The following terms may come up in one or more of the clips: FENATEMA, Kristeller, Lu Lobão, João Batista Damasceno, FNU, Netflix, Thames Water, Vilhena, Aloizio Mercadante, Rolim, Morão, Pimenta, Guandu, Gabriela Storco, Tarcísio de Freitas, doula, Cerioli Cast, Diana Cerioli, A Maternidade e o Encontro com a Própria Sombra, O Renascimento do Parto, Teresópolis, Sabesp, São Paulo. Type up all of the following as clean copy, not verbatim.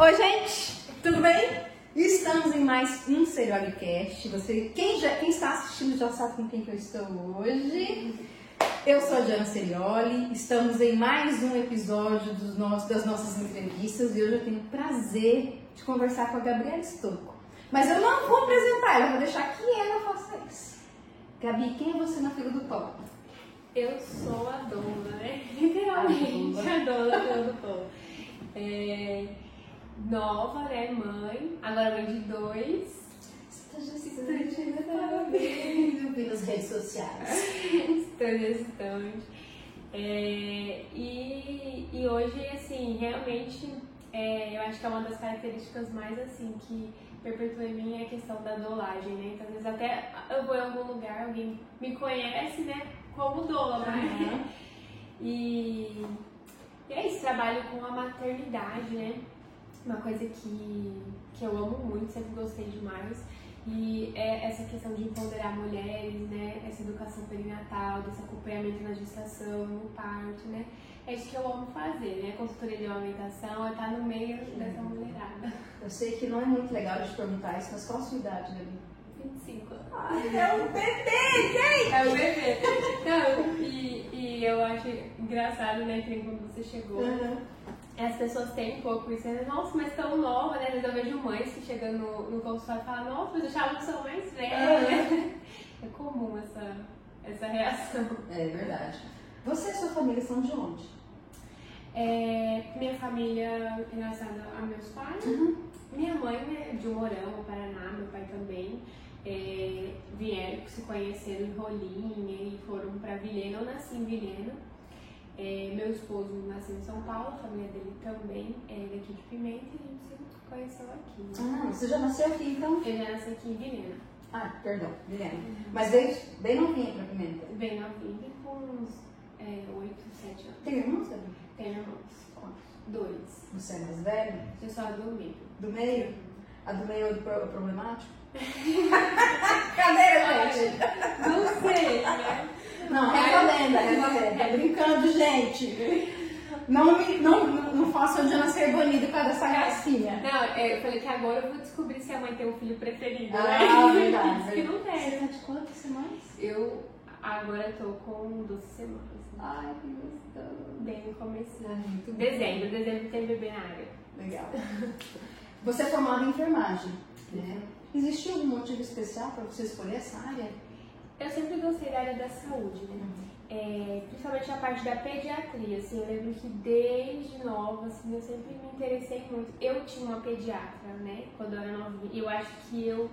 Oi, gente, tudo bem? Estamos em mais um Cerioli Cast. Quem está assistindo já sabe com quem que eu estou hoje. Eu sou a Diana Cerioli, estamos em mais um episódio das nossas entrevistas e hoje eu tenho o prazer de conversar com a Gabriela Storco. Mas eu não vou apresentar, eu vou deixar que ela faça isso. Gabi, quem é você na fila do pão? Eu sou a dona, né? Literalmente a dona do pão. Nova, né? Mãe. Agora mãe de dois. Estou gestante, ainda estava bem. Vi nas redes sociais. Estou gestante. E hoje, assim, realmente, eu acho que é uma das características mais, assim, que perpetua em mim é a questão da doulagem, né? Então, às vezes até eu vou em algum lugar, alguém me conhece, né? Como doula, né? E é isso, trabalho com a maternidade, né? Uma coisa que eu amo muito, sempre gostei demais, e é essa questão de empoderar mulheres, né, essa educação perinatal, desse acompanhamento na gestação, no parto, né, é isso que eu amo fazer, né, consultoria de amamentação, é estar no meio dessa mulherada. Eu sei que não é muito legal de perguntar isso, mas qual a sua idade, Gabi? 25 anos. Ai, é um bebê, gente! É um bebê. Não, e eu acho engraçado, né, que quando você chegou... As pessoas têm um pouco isso, né? Nossa, mas tão nova, né? Às vezes eu vejo mães que chegam no consultório e falam, nossa, mas eu achava que sou mais velha, né? É comum essa reação. É verdade. Você e sua família são de onde? Minha família é relacionada a meus pais. Minha mãe é de Morão, Paraná, meu pai também. Vieram, se conheceram em Rolim e foram pra Vilhena. Eu nasci em Vilhena. Meu esposo nasceu em São Paulo, a família dele também é daqui de Pimenta e a gente se conheceu aqui. Né? Ah, você já nasceu aqui então? Eu já nasci aqui em Vilhena. Ah, perdão, Vilhena. Mas bem novinha pra Pimenta? Bem novinha, com uns 8, 7 anos. Tem irmãos também? Tem irmãos, dois. Você é mais velha? Eu sou a do meio. Do meio? A do meio é problemático? Cadê, gente? Não sei, né? Não, recomenda. É brincando, gente. Não faço a Diana ser banida por causa dessa gracinha. Não, eu falei que agora eu vou descobrir se a mãe tem um filho preferido. Ah, né? Verdade. Que não tem. Você tá de quantas semanas? Eu agora tô com 12 semanas. Né? Ai, que gostoso. Bem no começo. Dezembro tem bebê na área. Legal. Você é formada em enfermagem, né? Existiu algum motivo especial para você escolher essa área? Eu sempre gostei da área da saúde, né? Principalmente a parte da pediatria, assim, eu lembro que desde nova, assim, eu sempre me interessei muito. Eu tinha uma pediatra, né, quando eu era novinha, e eu acho que eu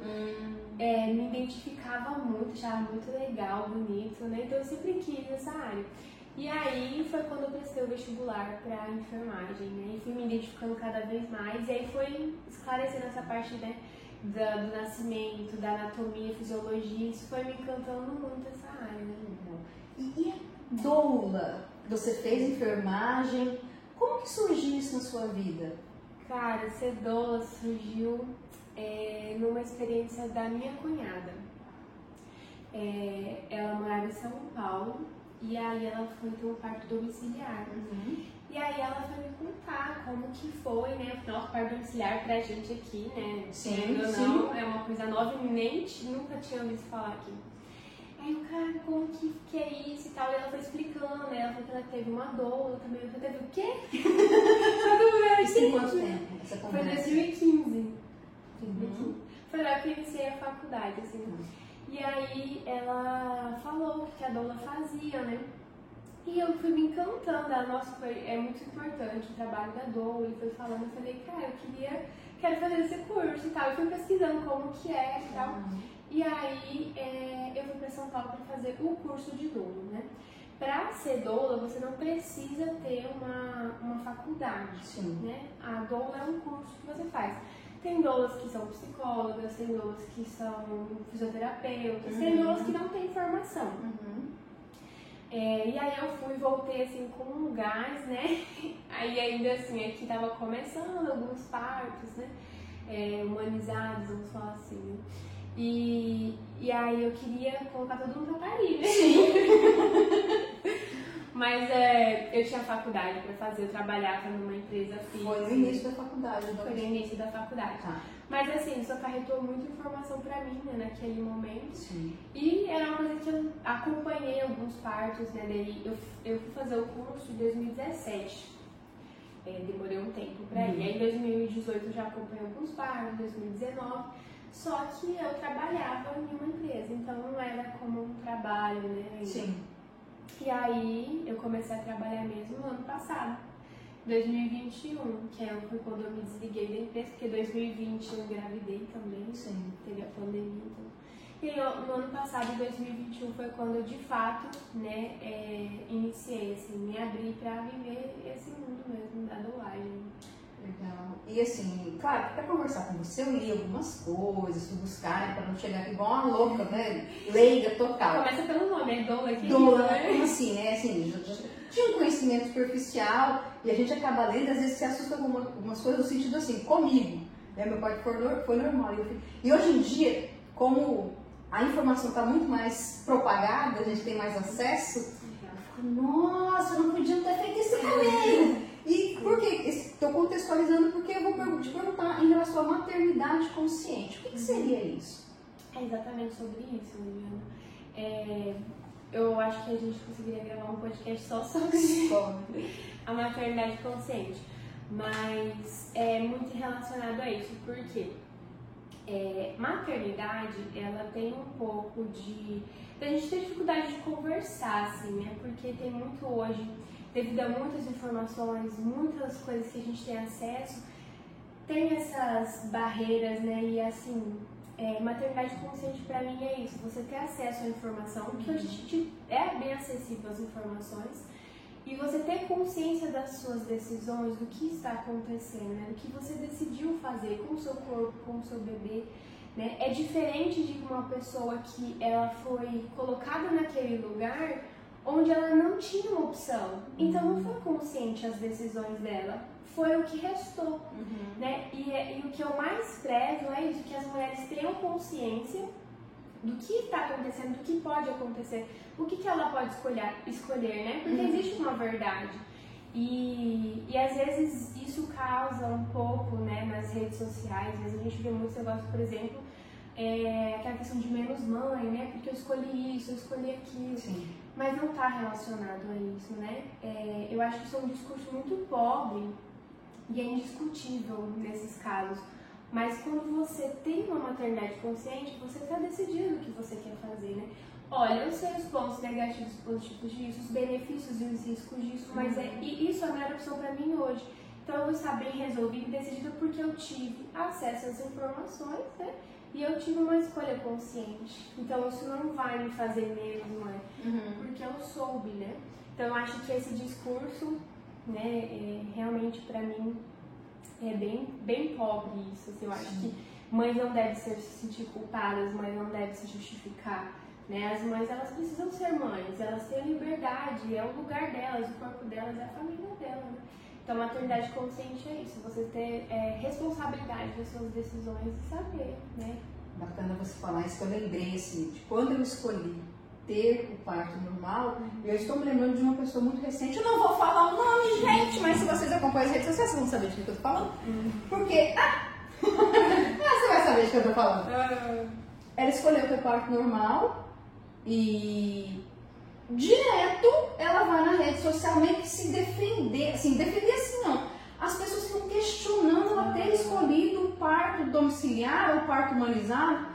me identificava muito, achava muito legal, bonito, né, então eu sempre quis essa área. E aí foi quando eu prestei o vestibular para enfermagem, né, e fui me identificando cada vez mais, e aí foi esclarecendo essa parte, né, do nascimento, da anatomia, fisiologia, isso foi me encantando muito essa área. Né? E a doula? Você fez enfermagem, como que surgiu isso na sua vida? Cara, ser doula surgiu numa experiência da minha cunhada. Ela morava em São Paulo e aí ela foi ter um parto domiciliar. E aí ela foi me contar como que foi, né, o parto domiciliar pra gente aqui, né, sim, ou não, sim. É uma coisa nova, iminente, nunca tinha ouvido falar aqui. Aí o cara, como que é isso e tal, e ela foi explicando, né, ela falou que ela teve uma doula também, eu falei, teve o quê? Isso em quanto tempo? Essa foi em 2015. Foi lá que eu iniciei a faculdade, assim. E aí ela falou o que a doula fazia, né. E eu fui me encantando, nossa, é muito importante o trabalho da doula, e foi falando, eu falei, cara, eu quero fazer esse curso e tal, eu fui pesquisando como que é e tal, e aí eu fui para São Paulo para fazer o curso de doula, né? Para ser doula, você não precisa ter uma faculdade, né? A doula é um curso que você faz. Tem doulas que são psicólogas, tem doulas que são fisioterapeutas, tem doulas que não têm formação. E aí eu fui e voltei assim com um gás, né, aí ainda assim, aqui tava começando alguns partos, né, humanizados, vamos falar assim, né? E aí eu queria colocar todo mundo pra parir, né? Mas eu tinha faculdade pra fazer, eu trabalhava numa empresa física. Foi no início da faculdade, não? Foi no início da faculdade. Tá. Mas assim, isso acarretou muita informação pra mim, né, naquele momento. Sim. E era uma coisa que eu acompanhei alguns partos, né, daí eu fui fazer o curso em 2017. Demorei um tempo pra ir. Aí em 2018 eu já acompanhei alguns partos, em 2019. Só que eu trabalhava em uma empresa, então não era como um trabalho, né? Sim. E aí eu comecei a trabalhar mesmo no ano passado, 2021, que foi quando eu me desliguei da empresa, porque 2020 eu engravidei também, sim, teve a pandemia. Então. E aí, no ano passado, 2021, foi quando eu de fato, né, iniciei, assim, me abri pra viver esse mundo mesmo da doulagem. Legal. E assim, claro, para conversar com você, eu li algumas coisas, buscar, para não chegar igual uma louca, né? Leiga total. Começa pelo nome, é doula aqui. Doula, como assim, né? Assim, tinha um conhecimento superficial e a gente acaba lendo, às vezes se assusta com algumas coisas no sentido assim, comigo, né? Meu pai foi normal. E hoje em dia, como a informação está muito mais propagada, a gente tem mais acesso, eu fico, nossa, não podia ter feito isso comigo. E por que? Estou contextualizando porque eu vou te perguntar em relação à maternidade consciente. O que seria isso? É exatamente sobre isso, Diana. Eu acho que a gente conseguiria gravar um podcast só sobre a maternidade consciente. Mas é muito relacionado a isso, porque maternidade, ela tem um pouco de... A gente tem dificuldade de conversar, assim, né? Porque tem muito hoje... Devido a muitas informações, muitas coisas que a gente tem acesso, tem essas barreiras, né? E assim, maternidade consciente pra mim é isso, você ter acesso à informação, que hoje a gente é bem acessível às informações, e você ter consciência das suas decisões, do que está acontecendo, né? Do que você decidiu fazer com o seu corpo, com o seu bebê, né? É diferente de uma pessoa que ela foi colocada naquele lugar onde ela não tinha uma opção, então não foi consciente as decisões dela, foi o que restou, né? E o que eu mais prezo é isso, que as mulheres tenham consciência do que está acontecendo, do que pode acontecer, o que ela pode escolher, né? Porque existe uma verdade, e às vezes isso causa um pouco, né, nas redes sociais, às vezes a gente vê muito negócio, por exemplo, aquela questão de menos mãe, né? Porque eu escolhi isso, eu escolhi aquilo. Sim. Mas não está relacionado a isso, né? Eu acho que isso é um discurso muito pobre e é indiscutível nesses casos. Mas quando você tem uma maternidade consciente, você está decidindo o que você quer fazer, né? Olha, eu sei os pontos negativos e positivos disso, os benefícios e os riscos disso, mas isso é a melhor opção para mim hoje. Então eu vou estar bem resolvida e decidida porque eu tive acesso às informações, né? E eu tive uma escolha consciente, então isso não vai me fazer menos mãe, porque eu soube, né? Então eu acho que esse discurso, né, realmente pra mim é bem, bem pobre isso, assim, eu acho que mães não devem se sentir culpadas, mães não devem se justificar, né? As mães, elas precisam ser mães, elas têm a liberdade, é o lugar delas, o corpo delas, é a família delas, né? Então, maternidade consciente é isso, você ter responsabilidade das suas decisões e saber, né? Bacana você falar isso, que eu lembrei, assim, de quando eu escolhi ter o parto normal, eu estou me lembrando de uma pessoa muito recente, eu não vou falar o nome, gente, mas se vocês acompanham as redes sociais, vocês vão saber de que eu estou falando, porque, você vai saber de que eu estou falando. Ela escolheu ter parto normal e... direto, ela vai na rede social meio que se defender, assim, defender assim não, as pessoas ficam questionando ela ter escolhido o parto domiciliar ou parto humanizado.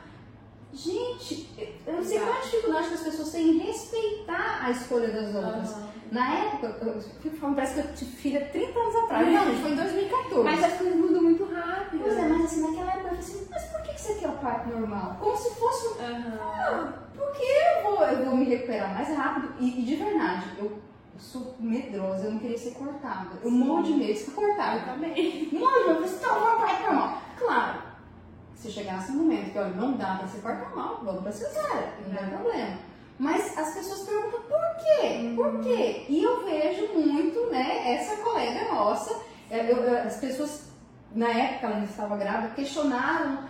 Gente, eu não sei qual a dificuldade que as pessoas têm em respeitar a escolha das outras. Na época, eu fico falando, parece que eu tive filha 30 anos atrás, não, foi em 2014. Mas as coisas mudam muito rápido. Pois é, mas assim, naquela época eu falei assim, mas por que você quer o parto normal? Como se fosse um... Porque eu vou me recuperar mais rápido. E de verdade, eu sou medrosa, eu não queria ser cortada. Eu morro de medo de ser cortada também. Morro, eu falei assim, não, vamos para normal. Claro, se chegar nesse momento que olha, não dá para ser parto normal, vamos para cesárea, não tem problema. Mas as pessoas perguntam por quê? Por quê? E eu vejo muito, né, essa colega nossa, as pessoas, na época ela não estava grávida, questionaram,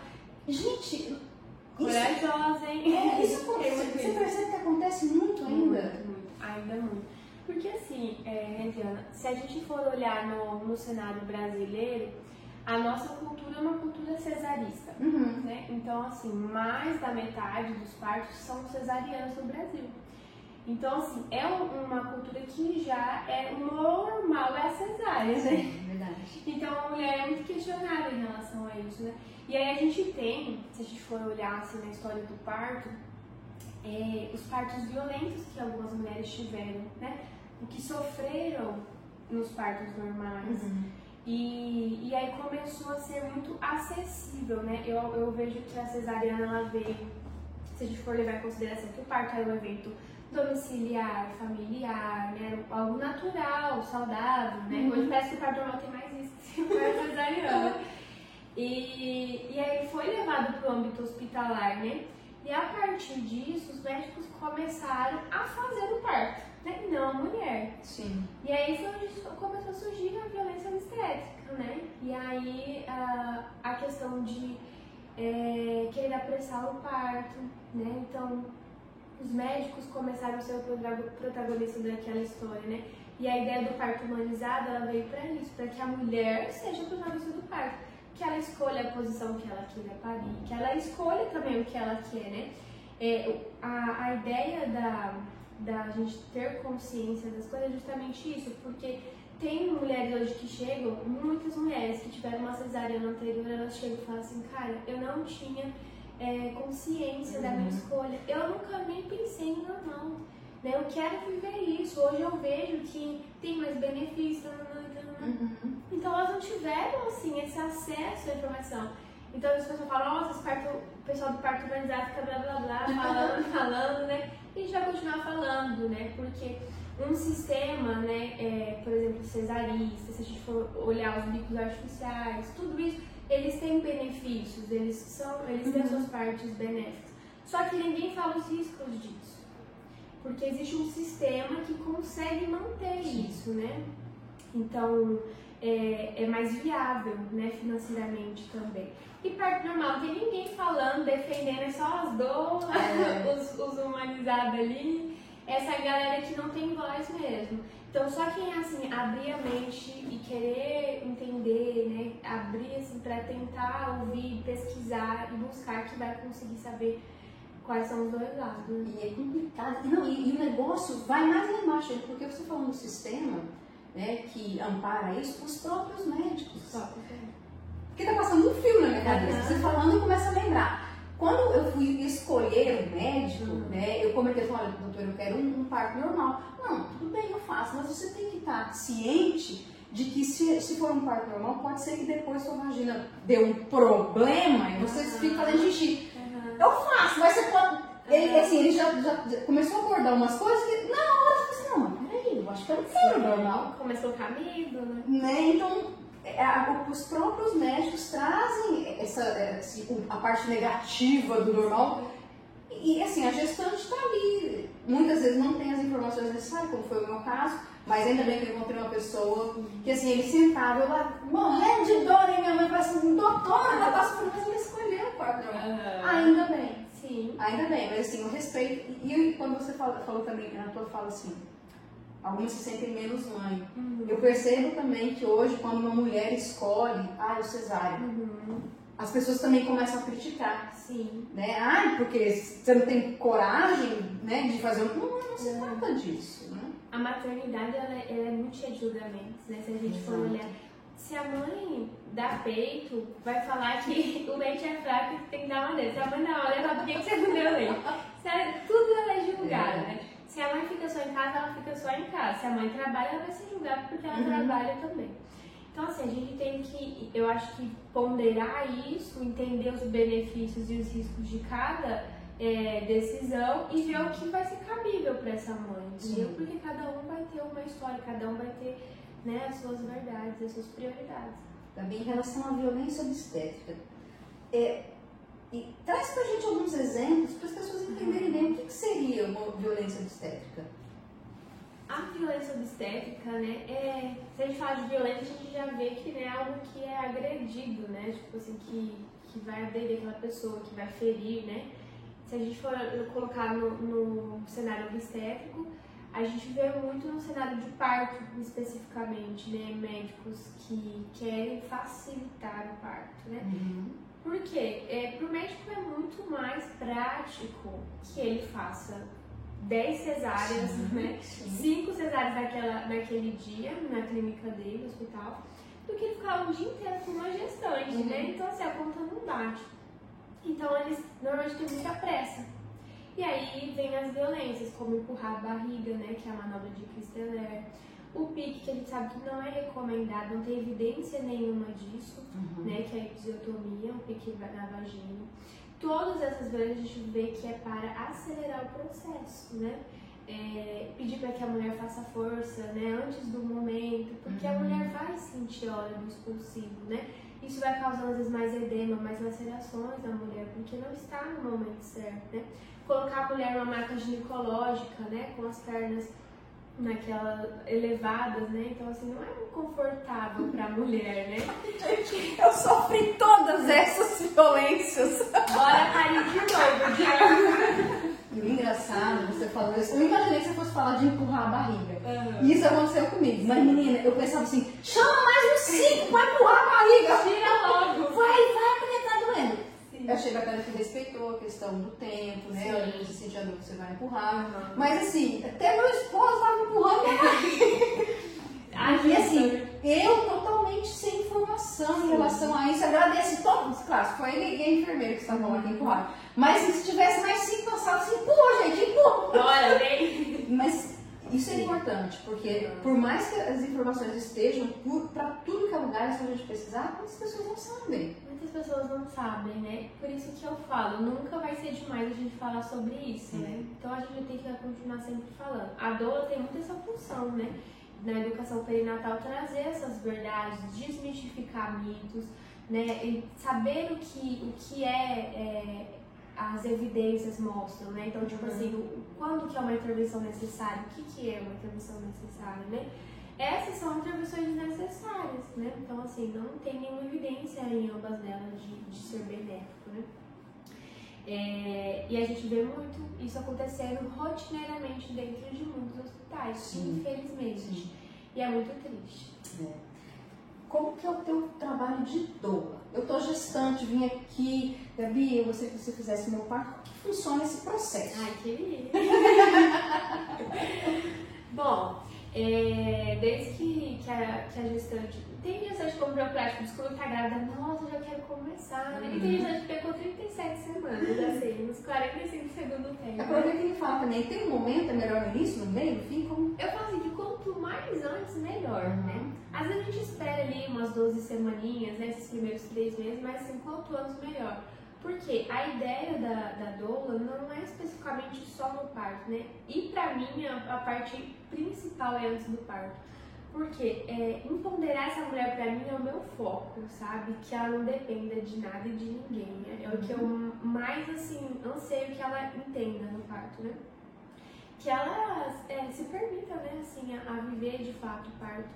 gente... Corajosa, hein? Isso acontece, você percebe que acontece muito ainda? Muito, muito, ainda muito. Porque assim, Diana, se a gente for olhar no cenário brasileiro, a nossa cultura é uma cultura cesarista, né? Então, assim, mais da metade dos partos são cesarianos no Brasil. Então, assim, é uma cultura que já é normal, é a cesárea, né? Sim, verdade. Então, a mulher é muito questionada em relação a isso, né? E aí a gente tem, se a gente for olhar, assim, na história do parto, os partos violentos que algumas mulheres tiveram, né? O que sofreram nos partos normais. E aí começou a ser muito acessível, né? Eu vejo que a cesariana, ela veio, se a gente for levar em consideração que o parto é um evento domiciliar, familiar, né? Algo natural, saudável, né? Hoje parece que o parto normal tem mais isso que o cesariana. E aí foi levado para o âmbito hospitalar, né? E a partir disso, os médicos começaram a fazer o parto, né? Não a mulher. Sim. E aí foi onde começou a surgir a violência obstétrica, né? E aí a questão de querer apressar o parto, né? Então, os médicos começaram a ser o protagonista daquela história, né? E a ideia do parto humanizado, ela veio para isso, para que a mulher seja o protagonista do parto. Que ela escolha a posição que ela queira parir, que ela escolha também o que ela quer, né? A ideia da gente ter consciência das coisas é justamente isso, porque tem mulheres hoje que chegam, muitas mulheres que tiveram uma cesariana anterior, elas chegam e falam assim, cara, eu não tinha consciência da minha escolha, eu nunca nem pensei não, né? Eu quero viver isso, hoje eu vejo que tem mais benefícios, Então elas não tiveram, assim, esse acesso à informação. Então as pessoas falam, nossa, o pessoal do parto humanizado fica blá blá blá, falando, né? E a gente vai continuar falando, né? Porque um sistema, né, por exemplo, cesarista, se a gente for olhar os bicos artificiais, tudo isso, eles têm benefícios, eles têm as suas partes benéficas. Só que ninguém fala os riscos disso. Porque existe um sistema que consegue manter isso, né? Então, é mais viável, né, financeiramente também. E parto normal, tem ninguém falando, defendendo, é só as donas, os humanizados ali, essa galera que não tem voz mesmo. Então, só quem, assim, abrir a mente e querer entender, né, abrir, assim, pra tentar ouvir, pesquisar e buscar, que vai conseguir saber quais são os dois lados. Né? E é complicado. Não, e o negócio vai mais lá embaixo, porque você falando do sistema, né, que ampara isso, os próprios médicos. Porque tá passando um fio na minha cabeça, você falando e começa a lembrar. Quando eu fui escolher o médico, né, eu comentei, olha, doutor, eu quero um parto normal. Não, tudo bem, eu faço, mas você tem que estar ciente de que se for um parto normal, pode ser que depois sua vagina dê um problema e você fica fazendo xixi. Eu faço, mas você pode... Ele já começou a abordar umas coisas que... Acho que é um normal. Começou o caminho, né? Então, os próprios médicos trazem a parte negativa do normal. E assim, a gestante está ali. Muitas vezes não tem as informações necessárias, como foi o meu caso, mas ainda bem que eu encontrei uma pessoa que, assim, ele sentava, eu lá, morrendo de dor, e minha mãe falou assim, doutora, ela tá sofrendo, mas ela escolheu o quarto normal. Ainda bem. Sim. Ainda bem, mas assim, o respeito. E quando você falou também, na tua fala assim, algumas se sentem menos mãe. Eu percebo também que hoje, quando uma mulher escolhe, o cesárea, as pessoas também começam a criticar. Sim. Né? Porque você não tem coragem, né, de fazer um... Não se trata disso, né? A maternidade, ela é muito cheia de julgamentos, né? Se a gente for olhar... Se a mãe dá peito, vai falar que o leite é fraco e tem que dar uma dessa. Se a mãe dá uma dessa, por que você não deu leite? Tudo ela é julgada, né? Se a mãe fica só em casa, ela fica só em casa. Se a mãe trabalha, ela vai ser julgada porque ela trabalha também. Então, assim, a gente tem que, eu acho que, ponderar isso, entender os benefícios e os riscos de cada decisão e ver o que vai ser cabível para essa mãe. Porque cada um vai ter uma história, cada um vai ter, né, as suas verdades, as suas prioridades. Também em relação à violência obstétrica. E traz pra gente alguns exemplos para as pessoas entenderem bem o que seria uma violência obstétrica. A violência obstétrica, né, se a gente fala de violência, a gente já vê que, né, é algo que é agredido, né, tipo assim, que vai agredir aquela pessoa, que vai ferir, né. Se a gente for colocar no cenário obstétrico, A gente vê muito no cenário de parto, especificamente, né, médicos que querem facilitar o parto, né? Uhum. Por quê? Para o médico é muito mais prático que ele faça 10 cesáreas, sim, né? Sim. 5 cesáreas naquele dia, na clínica dele, no hospital, do que ele ficar o dia inteiro com uma gestante, uhum, né? Então, assim, a conta não bate. Então, eles normalmente têm muita pressa. E aí vem as violências, como empurrar a barriga, né? Que é a manobra de Kristeller. O PIC, que a gente sabe que não é recomendado, não tem evidência nenhuma disso, uhum, né? Que é a episiotomia, o PIC na vagina. Todas essas vezes a gente vê que é para acelerar o processo, né? Pedir para que a mulher faça força, né? Antes do momento, porque uhum, a mulher vai sentir óleo expulsivo, né? Isso vai causando às vezes mais edema, mais lacerações na mulher, porque não está no momento certo, né? Colocar a mulher numa maca ginecológica, né? Com as pernas naquela elevadas, né? Então, assim, não é confortável pra mulher, né? Gente, eu sofri todas essas violências. Bora parir de novo, Diana. E o engraçado, você falou isso, eu imaginei que você fosse falar de empurrar a barriga. Uhum. Isso aconteceu comigo. Mas, menina, eu pensava assim, chama mais um 5, vai empurrar a barriga. Tira logo. Vai, porque tá doendo. Eu achei bacana que respeitou a questão do tempo, né? Sim. Onde você sente a dor que você vai empurrar. Uhum. Mas assim, até meu esposo estava empurrando minha barriga. E assim, eu totalmente sem informação em relação a isso. Agradeço todos, claro, foi ele e a enfermeira que estavam lá que empurraram. Mas se tivesse mais 5 passados, assim, empurra, gente, empurra! Olha, bem! Mas isso é importante, porque por mais que as informações estejam para tudo que é lugar, se a gente precisar, as pessoas não sabem. As pessoas não sabem, né? Por isso que eu falo, nunca vai ser demais a gente falar sobre isso, né? Então a gente tem que continuar sempre falando. A doula tem muito essa função, né? Na educação perinatal, trazer essas verdades, desmistificar mitos, né? E saber o que as evidências mostram, né? Então, tipo assim, quando que é uma intervenção necessária? O que é uma intervenção necessária, né? Essas são intervenções desnecessárias, né? Então, assim, não tem nenhuma evidência em ambas delas de ser benéfico, né? E a gente vê muito isso acontecendo rotineiramente dentro de muitos hospitais, sim, infelizmente. Sim. E é muito triste. É. Como que é o teu trabalho de doula? Eu tô gestante, vim aqui, Gabi, eu gostaria que você fizesse meu parto. Como que funciona esse processo? Ai, querida! Bom... desde que a gestante... Tem gestante como burocrático, desculpa, tá grávida, nossa, já quero começar, né? E tem gestante que pegou 37 semanas, assim, uns 45 segundos tem. Aproveita que ele fala também, tem um momento, é melhor no início, no meio, no fim, como... Eu falo assim, que quanto mais antes, melhor, né? Às vezes a gente espera ali umas 12 semaninhas, né, esses primeiros 3 meses, mas assim, quanto antes, melhor. Porque a ideia da doula não é especificamente só no parto, né? E pra mim a parte principal é antes do parto. Porque empoderar essa mulher pra mim é o meu foco, sabe? Que ela não dependa de nada e de ninguém, né? É o que eu mais, assim, anseio que ela entenda no parto, né? Que ela se permita, né, assim, a viver de fato o parto.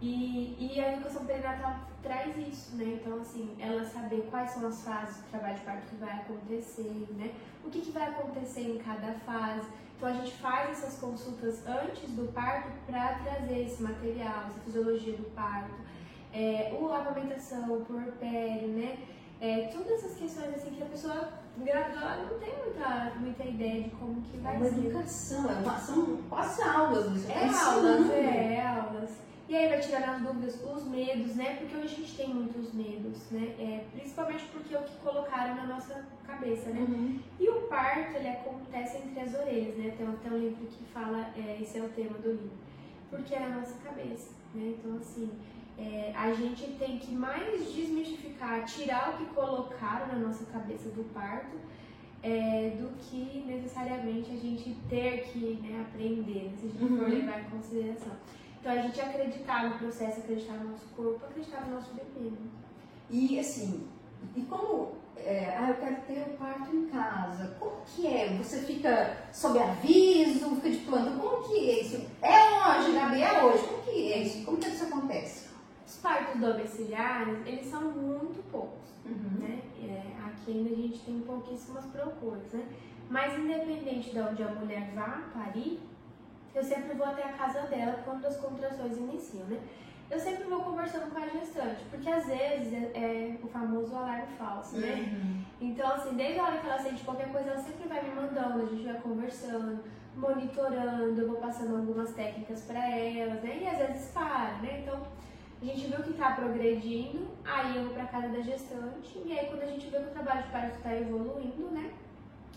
E a educação perinatal traz isso, né? Então, assim, ela saber quais são as fases do trabalho de parto que vai acontecer, né? O que vai acontecer em cada fase. Então, a gente faz essas consultas antes do parto para trazer esse material, essa fisiologia do parto, a amamentação, o puerpério, né? Todas essas questões, assim, que a pessoa graduada não tem muita ideia de como que vai ser. Educação, são quase aulas, você tá ensinando. Aulas. E aí vai tirar as dúvidas, os medos, né? Porque hoje a gente tem muitos medos, né? Principalmente porque é o que colocaram na nossa cabeça, né? Uhum. E o parto, ele acontece entre as orelhas, né? Tem até um livro que fala, esse é o tema do livro, porque é na nossa cabeça, né? Então, assim, a gente tem que mais desmistificar, tirar o que colocaram na nossa cabeça do parto, do que necessariamente a gente ter que, né, aprender, se a gente for levar em consideração. Então, a gente acreditar no processo, acreditar no nosso corpo, acreditar no nosso bebê. E, assim, e como... eu quero ter um parto em casa. Como que é? Você fica sob aviso, fica de plantão. Como que é isso? É hoje, Gabi. Como que é isso? Como que isso acontece? Os partos domiciliares, eles são muito poucos, né? Aqui ainda a gente tem pouquíssimas procuras, né? Mas, independente de onde a mulher vá parir, Eu sempre vou até a casa dela quando as contrações iniciam, né? Eu sempre vou conversando com a gestante, porque às vezes é o famoso alarme falso, né? Uhum. Então, assim, desde a hora que ela sente qualquer coisa, ela sempre vai me mandando, a gente vai conversando, monitorando, eu vou passando algumas técnicas pra ela, né? E às vezes para, né? Então, a gente viu que tá progredindo, aí eu vou pra casa da gestante, e aí quando a gente vê que o trabalho de parto tá evoluindo, né?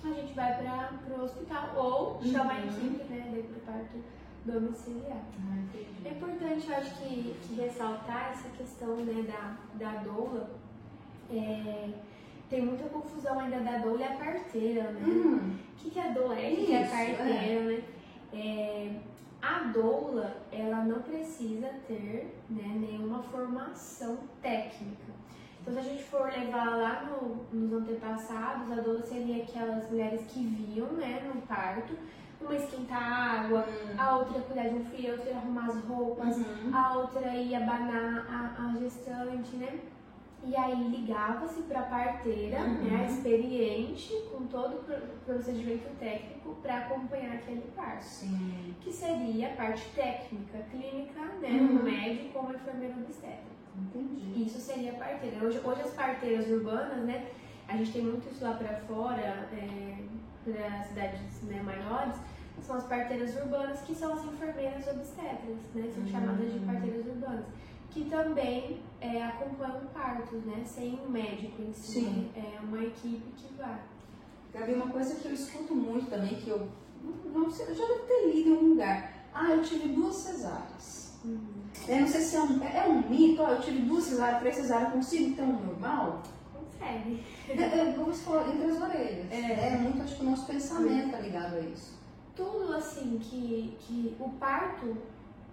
A gente vai pro hospital ou chama a equipe, né? Daí pro parto domiciliar. É importante, eu acho que ressaltar essa questão, né, da doula. Tem muita confusão ainda da doula e a parteira, né? O que é a doula? Que é a parteira, né? A doula, ela não precisa ter, né, nenhuma formação técnica. Então, se a gente for levar lá nos antepassados, a doula seria aquelas mulheres que viam, né, no parto, uma esquentar água, a outra ia cuidar de um filho, a outra ia arrumar as roupas, a outra ia abanar a gestante, né? E aí ligava-se para a parteira, né, experiente, com todo o procedimento técnico para acompanhar aquele parto, que seria a parte técnica, clínica, né, o médico como o enfermeiro obstetra. Entendi. Isso seria a parteira. Hoje as parteiras urbanas, né, a gente tem muito isso lá para fora, nas cidades, né, maiores, são as parteiras urbanas, que são as enfermeiras obstetras, né, são chamadas de parteiras urbanas, que também acompanham partos, né, sem um médico em si, uma equipe que vai. Gabi, uma coisa que eu escuto muito também, que eu não sei, eu já devo ter lido em algum lugar, eu tive 2 cesáreas. Eu não sei se é um mito, eu tive 2 cesáreas, 3 cesáreas, consigo ter um normal? Como se for entre as orelhas. É muito, acho que o nosso pensamento está ligado a isso. Tudo assim que o parto,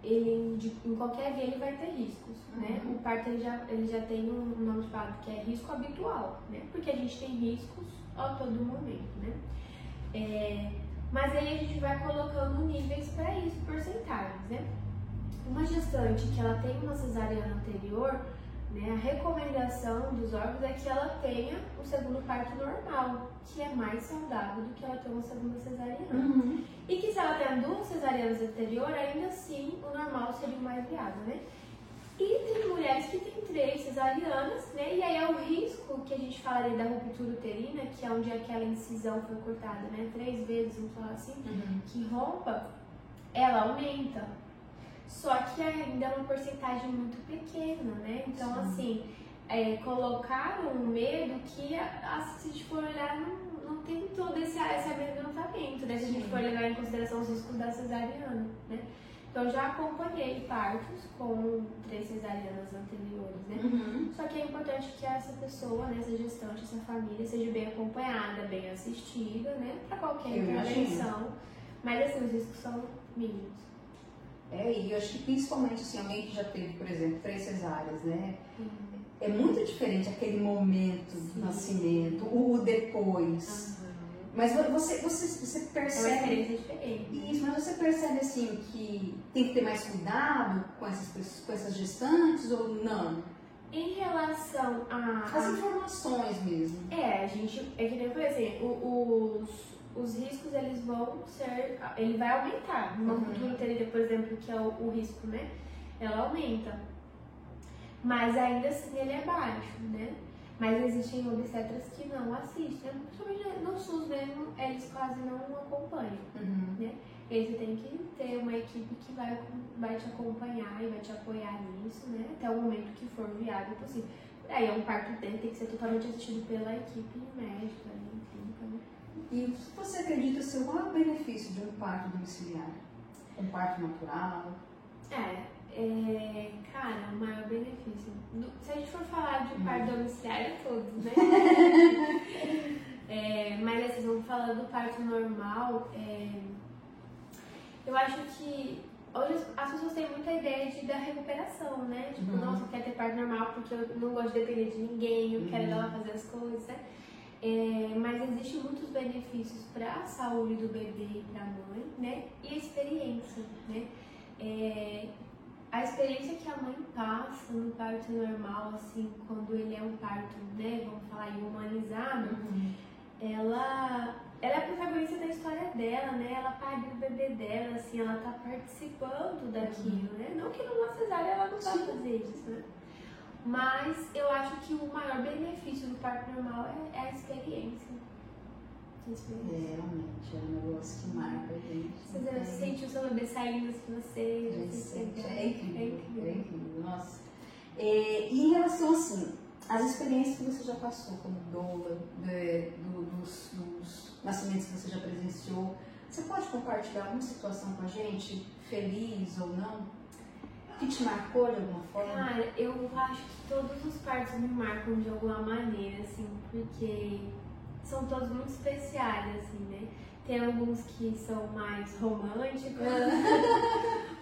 ele, em qualquer via, ele vai ter riscos, né? O parto ele já tem um nome de parto que é risco habitual, né? Porque a gente tem riscos a todo momento, né? Mas aí a gente vai colocando níveis para isso, porcentagens, né? Uma gestante que ela tem uma cesariana anterior, né, a recomendação dos órgãos é que ela tenha um segundo parto normal, que é mais saudável do que ela ter uma segunda cesariana. E que se ela tem 2 cesarianas anterior, ainda assim o normal seria mais viável, né? E tem mulheres que têm 3 cesarianas, né? E aí é o risco que a gente falaria da ruptura uterina, que é onde aquela incisão foi cortada, né, 3 vezes, vamos falar assim, que rompa, ela aumenta. Só que ainda é uma porcentagem muito pequena, né? Então, assim, colocaram um medo que, se a gente for olhar, não tem todo esse amedrontamento, né? Se a gente for levar em consideração os riscos da cesariana, né? Então, eu já acompanhei partos com 3 cesarianas anteriores, né? Só que é importante que essa pessoa, né, essa gestante, essa família, seja bem acompanhada, bem assistida, né? Para qualquer intervenção. Mas, assim, os riscos são mínimos. E eu acho que principalmente assim, alguém que já teve, por exemplo, 3 cesáreas, né? É muito diferente aquele momento do nascimento, o depois. Mas você percebe. É uma experiência diferente. Isso, mas você percebe assim que tem que ter mais cuidado com essas gestantes ou não? Em relação às informações mesmo. A gente. É que nem, por exemplo, os riscos, eles vão ser, ele vai aumentar. Uma ruptura uterina, por exemplo, que é o risco, né, ela aumenta, mas ainda assim ele é baixo, né, mas existem obstetras que não assistem, principalmente no SUS mesmo, eles quase não acompanham, né, e aí você tem que ter uma equipe que vai te acompanhar e vai te apoiar nisso, né, até o momento que for viável possível. Aí é um parto tem que ser totalmente assistido pela equipe médica, clínica, né. E o que você acredita ser o maior benefício de um parto domiciliar? Um parto natural? Cara, o maior benefício. Se a gente for falar de parto domiciliar, é tudo, né? Mas assim, vamos falar do parto normal. Eu acho que hoje as pessoas têm muita ideia da recuperação, né? Tipo, nossa, eu quero ter parto normal porque eu não gosto de depender de ninguém, eu quero ir lá fazer as coisas, né? Mas existem muitos benefícios para a saúde do bebê e para a mãe, né? E a experiência, né? A experiência que a mãe passa no parto normal, assim, quando ele é um parto, né, vamos falar, humanizado, ela ela é a protagonista da história dela, né? Ela pariu o bebê dela, assim, ela tá participando daquilo, né? Não que numa cesárea ela não vai fazer isso, né? Mas eu acho que o maior benefício do parto normal é a experiência. É, realmente, é um negócio que marca a gente. Você sente o seu bebê saindo assim, você é incrível, é incrível. Nossa. E em relação, assim, as experiências que você já passou como doula, dos nascimentos que você já presenciou, você pode compartilhar alguma situação com a gente, feliz ou não, que te marcou de alguma forma? Cara, eu acho que todos os partos me marcam de alguma maneira, assim, porque são todos muito especiais, assim, né? Tem alguns que são mais românticos,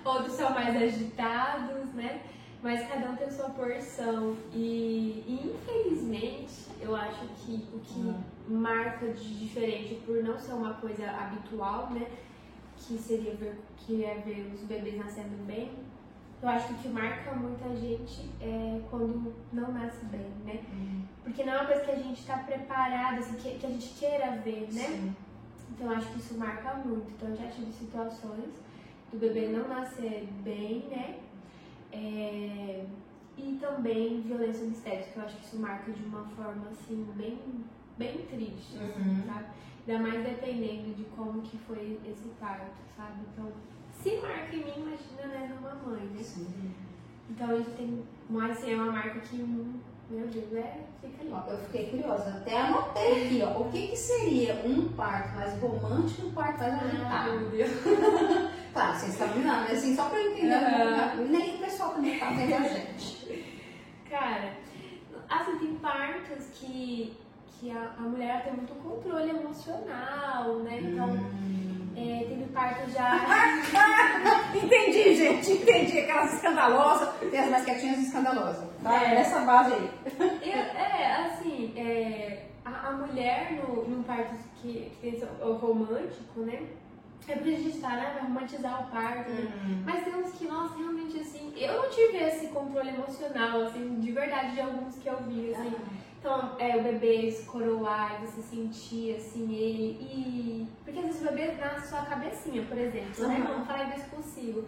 outros são mais agitados, né? Mas cada um tem sua porção. E infelizmente, eu acho que o que marca de diferente, por não ser uma coisa habitual, né? Que seria ver os bebês nascendo bem. Eu acho que o que marca muita gente é quando não nasce bem, né? Porque não é uma coisa que a gente está preparado, assim, que a gente queira ver, né? Sim. Então eu acho que isso marca muito. Então eu já tive situações do bebê não nascer bem, né? E também violência obstétrica, que eu acho que isso marca de uma forma, assim, bem, bem triste, assim, sabe? Ainda mais dependendo de como que foi esse parto, sabe? Então, se marca em mim, imagina, né, numa mãe, né? Sim. Então, a gente tem, assim, é uma marca que, meu Deus, fica ali. Ó, eu fiquei curiosa, até anotei aqui, ó, o que seria um parto mais romântico e um parto mais agitado? Meu Deus. Claro, vocês estão mirando, mas assim, só pra eu entender, nem o pessoal também tá vendo a gente. Cara, assim, tem partos que a mulher tem muito controle emocional, né? Então, teve parto já... Entendi, gente, entendi. Aquelas escandalosas, tem as mais quietinhas escandalosas, tá? Nessa base aí. A mulher, num parto que tem o romântico, né? É porque a gente tá, né? Vai romantizar o parto, né? Mas tem uns que, nossa, realmente, assim... Eu não tive esse controle emocional, assim, de verdade, de alguns que eu vi, assim... Então, o bebê escoroar e você sentir, assim, ele... Porque às vezes o bebê nasce só a cabecinha, por exemplo, né? Vamos falar do expulsivo.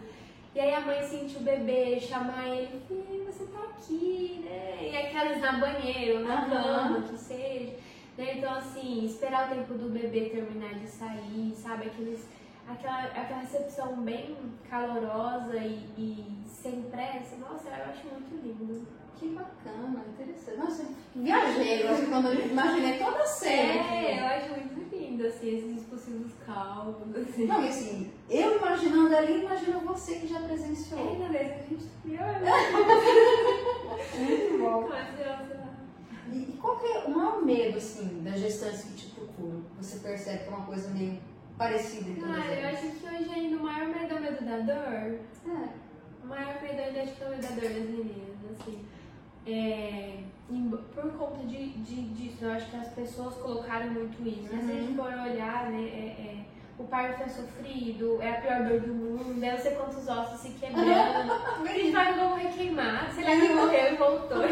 E aí a mãe sente o bebê, chamar ele, filho, você tá aqui, né? E aquelas na banheira, na cama, que seja. Né? Então, assim, esperar o tempo do bebê terminar de sair, sabe? Aquela recepção bem calorosa e sem pressa, nossa, eu acho muito lindo. Que bacana, interessante. Nossa, viajei, quando eu imaginei toda a cena. Eu acho muito lindo, assim, esses possíveis calmos, assim. Não, e assim, eu imaginando ali, imagino você que já presenciou. É, ainda mesmo, a gente criou, né? Muito bom. E qual que é o maior medo, assim, das gestantes que te procuram? Você percebe que é uma coisa meio... parecida, então. Eu acho que hoje ainda o maior medo é o medo da dor. O maior medo ainda acho que é o medo da dor das meninas, assim. Por conta disso, eu acho que as pessoas colocaram muito isso. Mas se a gente for olhar, né, o parto é sofrido, é a pior dor do mundo, é não sei quantos ossos se quebrando, a gente vai morrer queimado, sei lá, que morreu e voltou, né?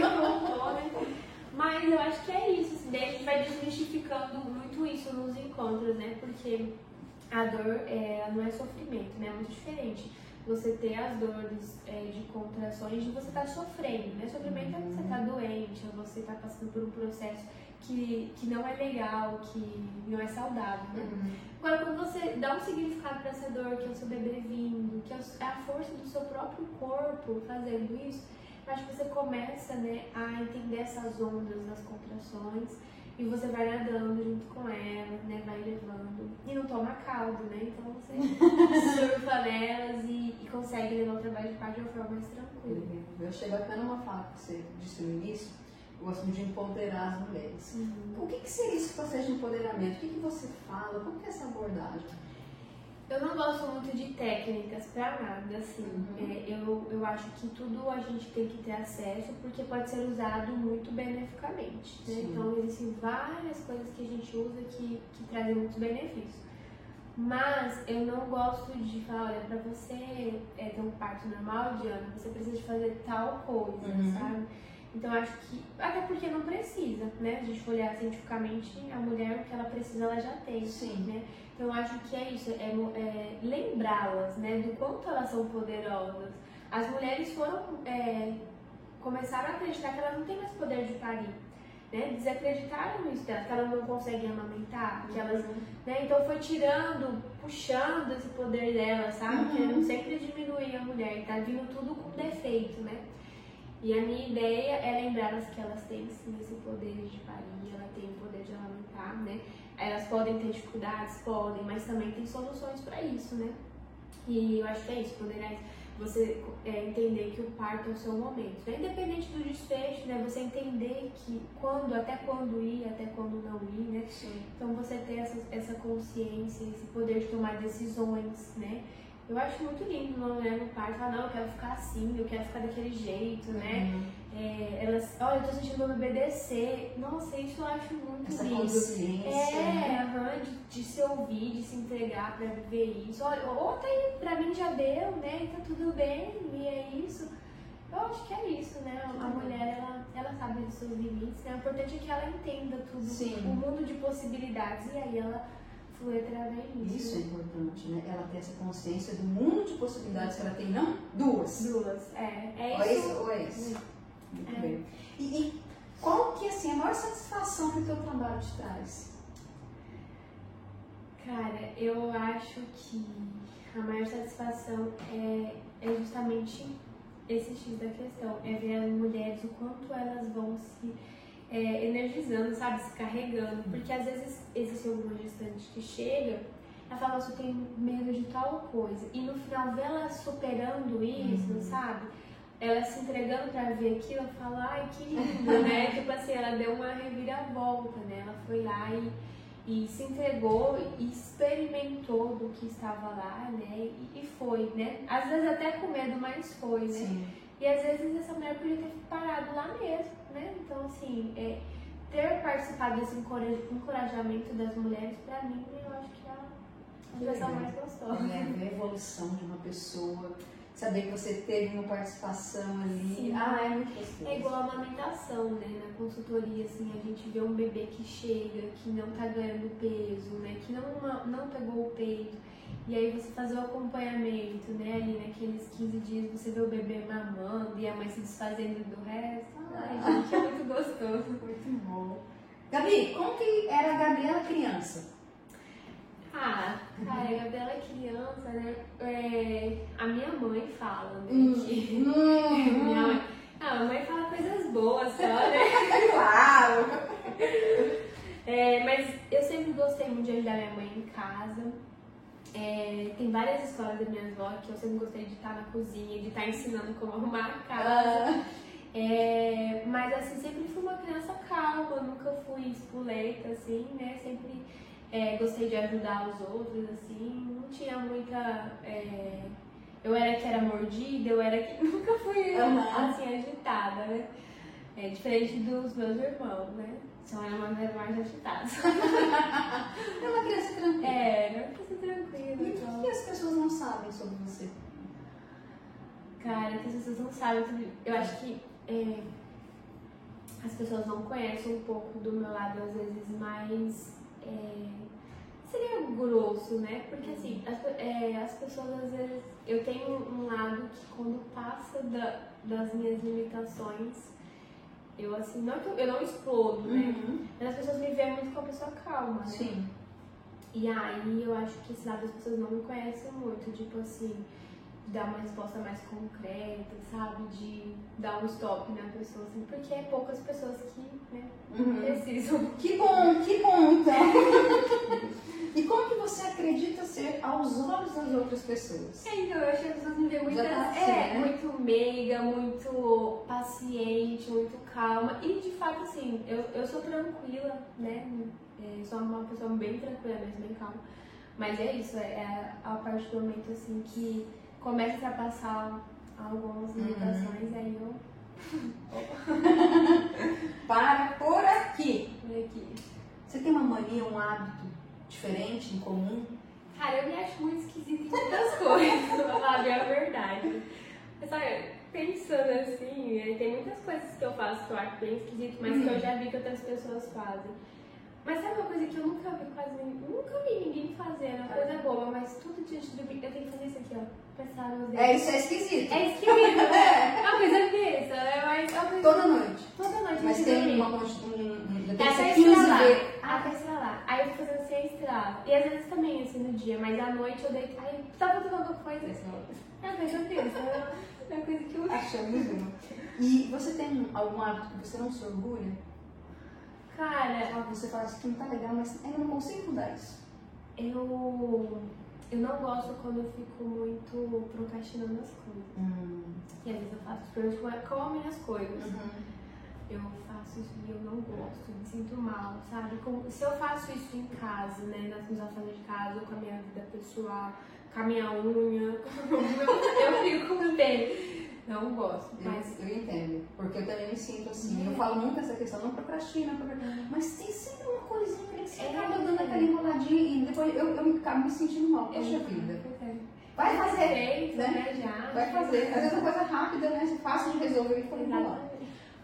Mas eu acho que é isso, assim, daí a gente vai desmistificando muito isso nos encontros, né? Porque a dor não é sofrimento, né? É muito diferente você ter as dores de contrações de você estar sofrendo, né? Sofrimento é você estar doente, ou você estar passando por um processo que não é legal, que não é saudável, né? Agora, quando você dá um significado para essa dor, que é o seu bebê vindo, que é a força do seu próprio corpo fazendo isso, acho que você começa, né, a entender essas ondas das contrações e você vai nadando junto com elas, né, vai levando e não toma caldo, né, então você surfa nelas e consegue levar o trabalho de parto de uma forma mais tranquila. Eu chego até numa fala que você disse no início, eu gosto de empoderar as mulheres. O que seria esse processo de empoderamento? O que você fala? Como que é essa abordagem? Eu não gosto muito de técnicas pra nada, assim, eu acho que tudo a gente tem que ter acesso, porque pode ser usado muito beneficamente, né? Então existem várias coisas que a gente usa que trazem muitos benefícios, mas eu não gosto de falar, olha, pra você ter um parto normal, Diana, você precisa de fazer tal coisa, sabe? Então eu acho que, até porque não precisa, né? A gente for olhar cientificamente, a mulher, o que ela precisa, ela já tem. Sim. Né? Então eu acho que é isso, é lembrá-las, né? Do quanto elas são poderosas. As mulheres foram, começaram a acreditar que elas não têm mais poder de parir, né? Desacreditaram isso delas, que elas não conseguem amamentar, que elas, né? Então foi tirando, puxando esse poder delas, sabe? Uhum. Que não sempre diminuía a mulher, tá vindo tudo com defeito, né? E a minha ideia é lembrá-las que elas têm sim esse poder de parir, elas têm o poder de amamentar, né? Elas podem ter dificuldades, podem, mas também tem soluções para isso, né? E eu acho que é isso, poder você entender que o parto é o seu momento, né? Independente do desfecho, né? Você entender que quando, até quando ir, até quando não ir, né? Sim. Então você ter essa consciência, esse poder de tomar decisões, né? Eu acho muito lindo uma mulher no parto falar, não, eu quero ficar assim, eu quero ficar daquele jeito, né? Uhum. Elas, olha, eu tô sentindo meu bebê descer. Nossa, isso eu acho muito essa lindo. Consciência. De se ouvir, de se entregar pra viver isso. Olha, ontem pra mim já deu, né? E tá tudo bem, e é isso. Eu acho que é isso, né? A mulher, ela sabe dos seus limites, né? O importante é que ela entenda tudo, sim, o mundo de possibilidades, e aí ela... Isso é importante, né? Ela ter essa consciência do mundo de possibilidades que ela tem, não? Duas. É isso. Muito bem. E qual que, assim, a maior satisfação que o teu trabalho te traz? Cara, eu acho que a maior satisfação é justamente esse X da questão. É ver as mulheres, o quanto elas vão se... energizando, sabe? Se carregando. Porque às vezes existe alguma gestante que chega, ela fala, nossa, eu tenho medo de tal coisa. E no final vê ela superando isso, sabe? Ela se entregando pra ver aquilo, ela fala, ai, que lindo, né? Tipo assim, ela deu uma reviravolta, né? Ela foi lá e se entregou e experimentou do que estava lá, né? E foi, né? Às vezes até com medo, mas foi, né? Sim. E às vezes essa mulher podia ter parado lá mesmo, né? Então, assim, ter participado desse encorajamento das mulheres, pra mim, eu acho que é a pessoa mais gostosa. É a evolução de uma pessoa, saber que você teve uma participação ali. Sim. Ah, é muito gostoso. É igual a amamentação, né? Na consultoria, assim, a gente vê um bebê que chega, que não tá ganhando peso, né? Que não pegou o peito. E aí você fazer o acompanhamento, né, ali naqueles 15 dias, você vê o bebê mamando e a mãe se desfazendo do resto. Ai, gente, é muito gostoso. Muito bom. Gabi, como que era a Gabriela criança? Ah, cara, a Gabriela criança, né, a minha mãe fala, né, que... a mãe fala coisas boas só, né? Claro! Mas eu sempre gostei muito de ajudar minha mãe em casa. Tem várias escolas da minha avó que eu sempre gostei de estar na cozinha, de estar ensinando como arrumar a casa. Mas assim, sempre fui uma criança calma, nunca fui espoleta, assim, né? Sempre gostei de ajudar os outros, assim, não tinha muita... eu era que era mordida, eu era que nunca fui assim, agitada, né? Diferente dos meus irmãos, né? Só era uma mulher mais agitada. É uma criança tranquila. Era uma criança tranquila. E o que as pessoas não sabem sobre você? Cara, que as pessoas não sabem sobre... Eu acho que as pessoas não conhecem um pouco do meu lado, às vezes, mais... seria grosso, né? Porque assim, as pessoas às vezes... Eu tenho um lado que quando passa das minhas limitações... Eu assim, não que eu não explodo, né? Mas as pessoas me veem muito com a pessoa calma, né? Sim. E aí eu acho que esse lado as pessoas não me conhecem muito, tipo assim, dar uma resposta mais concreta, sabe? De dar um stop na pessoa, assim, porque é poucas pessoas que, né, precisam. Que bom, então! E como que você acredita ser aos olhos das outras pessoas? Então, eu acho que as pessoas me veem muito, muito meiga, muito paciente, muito calma. E, de fato, assim, eu sou tranquila, né? Sou uma pessoa bem tranquila mesmo, bem calma. Mas é isso, a partir do momento, assim, que começa a passar algumas limitações, aí eu... Para por aqui! Por aqui. Você tem uma mania, um hábito diferente, incomum? Cara, eu me acho muito esquisita em muitas coisas, pra falar a verdade. Mas, olha, pensando assim, tem muitas coisas que eu faço que eu bem esquisito, mas que eu já vi que outras pessoas fazem. Mas sabe uma coisa que eu nunca vi quase, nunca vi ninguém fazendo, uma coisa boba, mas todo dia antes de dormir, eu tenho que fazer isso aqui, ó, passar nos dedos. É, isso é esquisito. É esquisito, né? É uma coisa besta, né? Mas é uma coisa... Toda noite. Toda noite. Mas tem uma constituição, eu tenho que ser 15 vezes. Até estralar. Aí eu tô fazendo assim, estrala. E às vezes também, assim, no dia, mas à noite eu deito, aí tá faltando alguma coisa. É, mas eu tenho, é uma coisa que eu... Achamos uma. E você tem algum hábito que você não se orgulha? Cara... Ah, você fala assim que não tá legal, mas eu não consigo mudar isso. Eu não gosto quando eu fico muito procrastinando as coisas. E às vezes eu faço tipo, com as minhas coisas. Eu faço isso e eu não gosto, me sinto mal, sabe? Como, se eu faço isso em casa, né, nas minhas ações de casa, ou com a minha vida pessoal, com a minha unha, eu fico bem. Não gosto, mas... Eu entendo, porque eu também me sinto assim, eu falo muito essa questão, não procrastina, mas tem sempre uma coisinha que você acaba dando aquela enroladinha e depois eu acabo me sentindo mal, poxa vida. Vai fazer, né? Vai fazer, às vezes é uma coisa rápida, né, fácil de resolver e fica enrolado.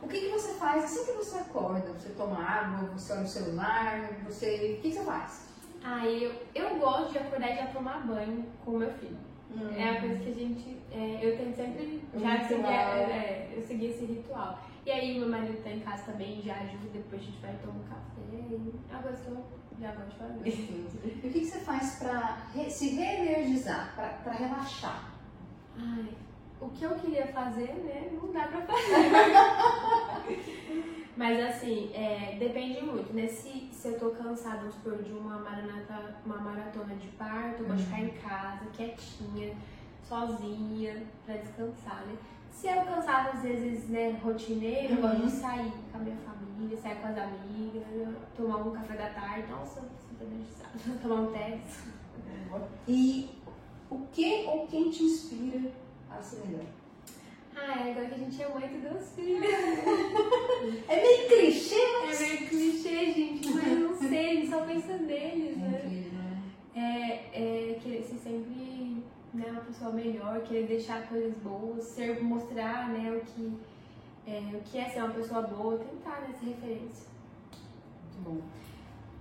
O que você faz assim que você acorda? Você toma água, você olha o celular, você... O que você faz? Ah, eu gosto de acordar e já tomar banho com o meu filho. É uma coisa que a gente... eu tento sempre... eu segui esse ritual. E aí meu marido tá em casa também, já ajuda, depois a gente vai tomar um café. É uma coisa que eu já gosto de fazer. E o que você faz pra se reenergizar, pra relaxar? Ai... O que eu queria fazer, né, não dá pra fazer. Mas assim, depende muito, né? Se eu tô cansada, vamos supor, de uma maratona de parto, eu vou ficar em casa, quietinha, sozinha, pra descansar, né? Se eu cansada, às vezes, né, rotineiro, eu gosto de sair com a minha família, sair com as amigas, tomar um café da tarde, nossa, super tomar um té. E o que ou quem te inspira? Agora que a gente é mãe de dois filhos. É meio clichê, mas... É meio clichê, gente, mas eu não sei, só pensa neles, né? Incrível, né? Querer ser sempre, né, uma pessoa melhor, querer deixar coisas boas, mostrar, né, o que é ser uma pessoa boa, tentar nessa referência. Muito bom.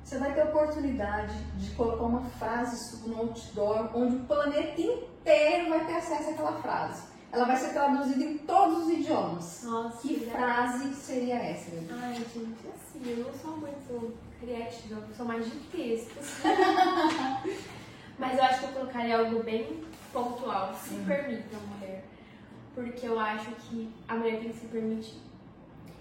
Você vai ter a oportunidade de colocar uma frase no outdoor, onde o planeta inteiro vai ter acesso àquela frase. Ela vai ser traduzida em todos os idiomas. Nossa, que frase seria essa? Ai, gente, assim, eu não sou muito criativa, eu sou mais de textos. Mas eu acho que eu colocaria algo bem pontual, se permita a mulher. Porque eu acho que a mulher tem que se permitir.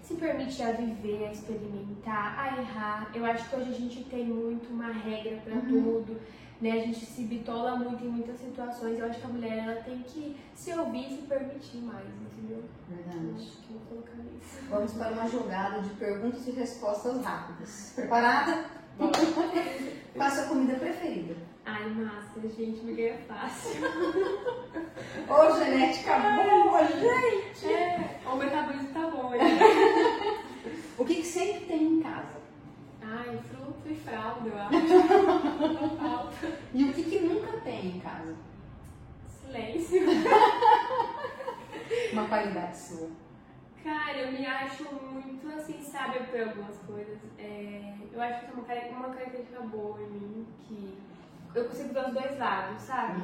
Se permite a viver, a experimentar, a errar. Eu acho que hoje a gente tem muito uma regra pra tudo, né? A gente se bitola muito em muitas situações. Eu acho que a mulher, ela tem que se ouvir e se permitir mais, entendeu? Verdade. Eu acho que eu vou colocar isso. Vamos para uma jogada de perguntas e respostas rápidas. Preparada? Bom. Qual a sua comida preferida? Ai, massa, gente, me ganha fácil. Ô, genética boa, gente! O metabolismo tá bom, né? O que sempre tem em casa? Ai, fruta e fralda, eu acho. Falta. E o que nunca tem em casa? Silêncio. Uma qualidade sua. Cara, eu me acho muito, assim, sábia por algumas coisas. Eu acho que é uma característica boa em mim, que eu consigo ver os dois lados, sabe?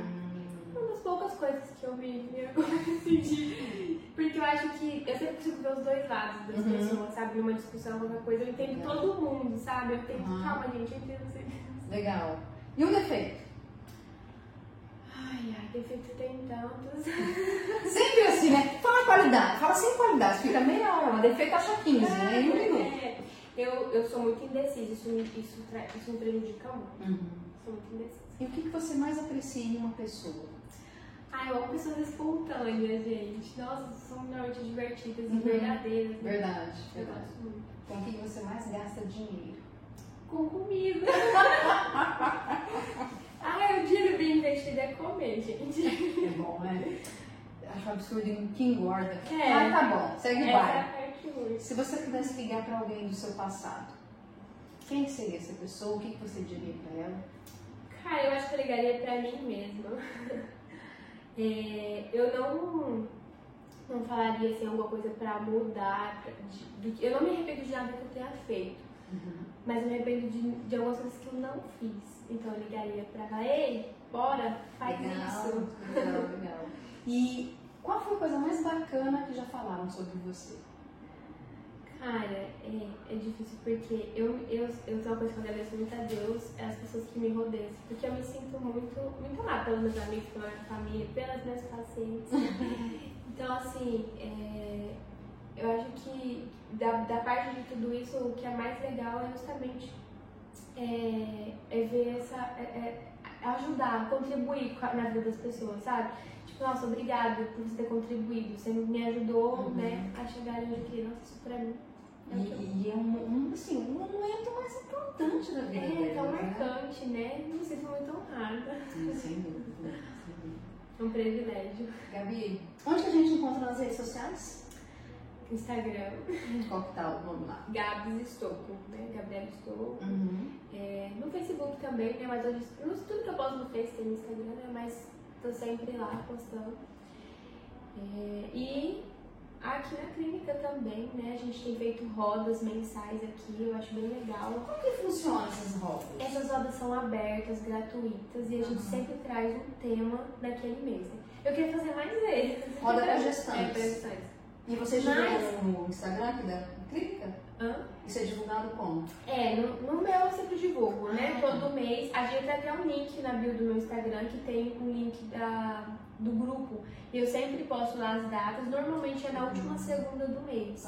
Uma das poucas coisas que eu me aprendi. Porque eu acho que eu sempre consigo ver os dois lados das pessoas, sabe? Uma discussão, alguma coisa, eu entendo todo mundo, sabe? Eu entendo, calma, gente, eu entendo vocês. Legal. E um defeito? Ai, defeito tem tantos. Sempre assim, né? Fala qualidade, fala sem qualidade, fica meia hora, mas defeito acha 15, né? Um minuto. Eu sou muito indecisa, isso me prejudica muito. Sou muito indecisa. E o que você mais aprecia em uma pessoa? Ah, eu amo pessoas espontâneas, gente. Nossa, são realmente divertidas e verdadeiras. Né? Verdade. Eu gosto muito. Com quem você mais gasta dinheiro? Com comida. O dinheiro bem investido é comer, gente. É bom, né? Acho absurdo que engorda. Tá bom, segue o bairro. Se você pudesse ligar pra alguém do seu passado, quem seria essa pessoa? O que você diria pra ela? Cara, eu acho que eu ligaria pra mim mesma. Eu não... não falaria assim, alguma coisa pra mudar. Eu não me arrependo de nada que eu tenha feito, mas eu me arrependo de algumas coisas que eu não fiz. Então eu ligaria pra ela, ei, bora, faz isso. Legal, legal. E qual foi a coisa mais bacana que já falaram sobre você? Cara, é difícil porque eu sou uma pessoa que agradeço muito a Deus, as pessoas que me rodeiam, porque eu me sinto muito amada pelos meus amigos, pela minha família, pelas minhas pacientes. Então, assim, eu acho que da parte de tudo isso, o que é mais legal é justamente ver ajudar, contribuir na vida das pessoas, sabe? Tipo, nossa, obrigada por você ter contribuído, você me ajudou, né, a chegar onde eu queria, nossa, isso pra mim. E é um momento mais importante da vida. É tão marcante, né? Não sei se foi muito honrada. Sem dúvida. É um privilégio. Gabi, onde que a gente encontra nas redes sociais? Instagram. Qual que tá? Vamos lá. Gabs Storco, né? Gabriela Storco. No Facebook também, né? Mas hoje tudo que eu posto no Facebook tem no Instagram, né? Mas tô sempre lá postando. E aqui na clínica também, né? A gente tem feito rodas mensais aqui, eu acho bem legal. Como que funcionam essas rodas? Essas rodas são abertas, gratuitas, e a gente sempre traz um tema daquele mês. Eu queria fazer mais vezes. Roda pra gestantes. Pra gestantes. E você divulga no Instagram aqui da clínica? Isso é divulgado como? No meu eu sempre divulgo, né? Todo mês. A gente até um link na bio do meu Instagram que tem um link do grupo. E eu sempre posto lá as datas. Normalmente é na última segunda do mês.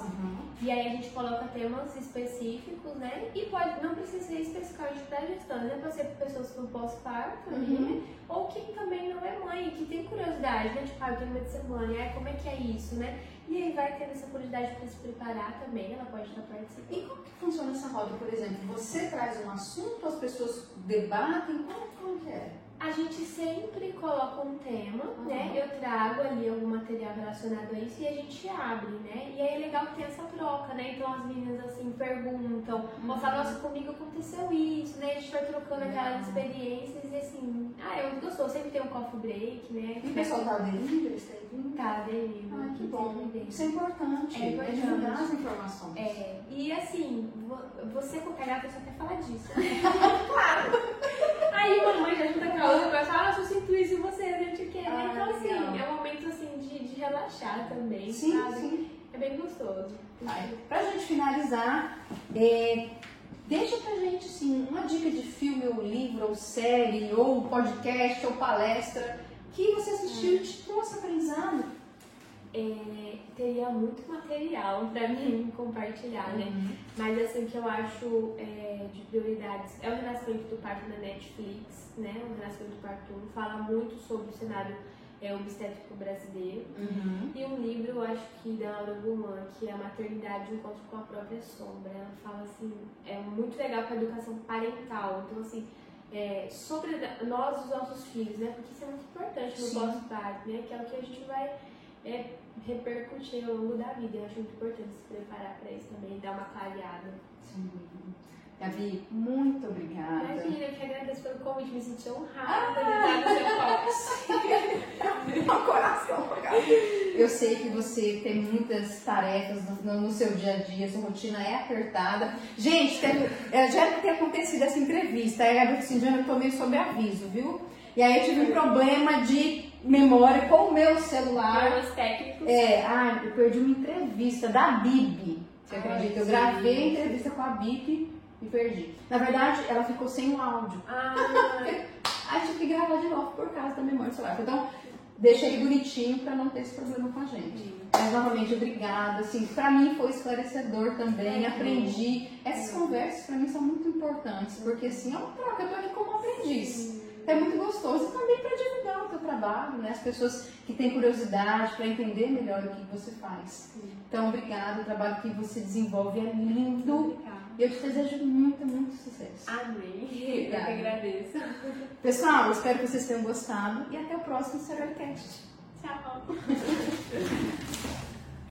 E aí a gente coloca temas específicos, né? E pode, não precisa ser especificamente para gestantes, né? Pode ser para pessoas que não pós-parto, né? Ou quem também não é mãe, que tem curiosidade, né? Tipo, eu tenho medo de ser mãe, como é que é isso, né? E aí vai ter essa curiosidade para se preparar também, ela pode estar participando. E como que funciona essa roda, por exemplo? Você traz um assunto, as pessoas debatem, como que é? A gente sempre coloca um tema, né? Eu trago ali algum material relacionado a isso e a gente abre, né? E aí é legal que tem essa troca, né? Então as meninas assim perguntam, falam, nossa, comigo aconteceu isso, né? A gente vai trocando aquelas experiências e assim, eu gostou, sempre tem um coffee break, né? E o pessoal tá aderindo? Tá aderindo. Ah, que bom. Isso é importante. É divulgar as informações. E assim, você com cagada, você até fala disso. Claro! Aí a mamãe já ajuda com a outra, vai falar, eu substituí você, a gente quer. Então, assim, é um momento assim, de relaxar também, sim, sabe? Sim. É bem gostoso. Pra gente finalizar, deixa pra gente, assim, uma dica de filme, ou livro, ou série, ou podcast, ou palestra, que você assistiu e te trouxe aprendizado. Teria muito material pra mim compartilhar, né? Mas assim, que eu acho de prioridades é O Renascimento do Parto da Netflix, né? O Renascimento do Parto fala muito sobre o cenário obstétrico brasileiro. E um livro, eu acho que da Lu Lobão, que é A Maternidade e o Encontro com a Própria Sombra. Ela fala assim, é muito legal para a educação parental. Então, assim, sobre nós, os nossos filhos, né? Porque isso é muito importante no pós-parto, né? Que é o que a gente vai repercutir ao longo da vida. Eu acho muito importante se preparar para isso também, dar uma clareada. Sim. Gabi, muito obrigada. Imagina, eu que agradeço pelo convite, me senti honrada de estar no seu palco. Coração, Gabi. Eu sei que você tem muitas tarefas no seu dia a dia, sua rotina é apertada. Gente, já era pra ter acontecido essa entrevista, aí a Gabi disse, Diana, eu tomei sob aviso, viu? E aí eu tive um problema de memória com o meu celular. Problemas técnicos. Eu perdi uma entrevista da Bibi. Você acredita? Eu gravei a entrevista com a Bibi e perdi. Na verdade, ela ficou sem o áudio. Aí tive que gravar de novo por causa da memória do celular. Então, deixei bonitinho pra não ter esse problema com a gente. Mas, novamente, obrigada. Assim, pra mim foi esclarecedor também. Aprendi. Essas conversas, pra mim, são muito importantes. Porque, assim, é uma troca. Eu tô aqui como aprendiz. É muito gostoso e também para divulgar o teu trabalho, né? As pessoas que têm curiosidade para entender melhor o que você faz. Então, obrigada, o trabalho que você desenvolve é lindo. Obrigada. Eu te desejo muito, muito sucesso. Amém. Obrigada. Eu que agradeço. Pessoal, espero que vocês tenham gostado e até o próximo Cerioli Cast. Tchau.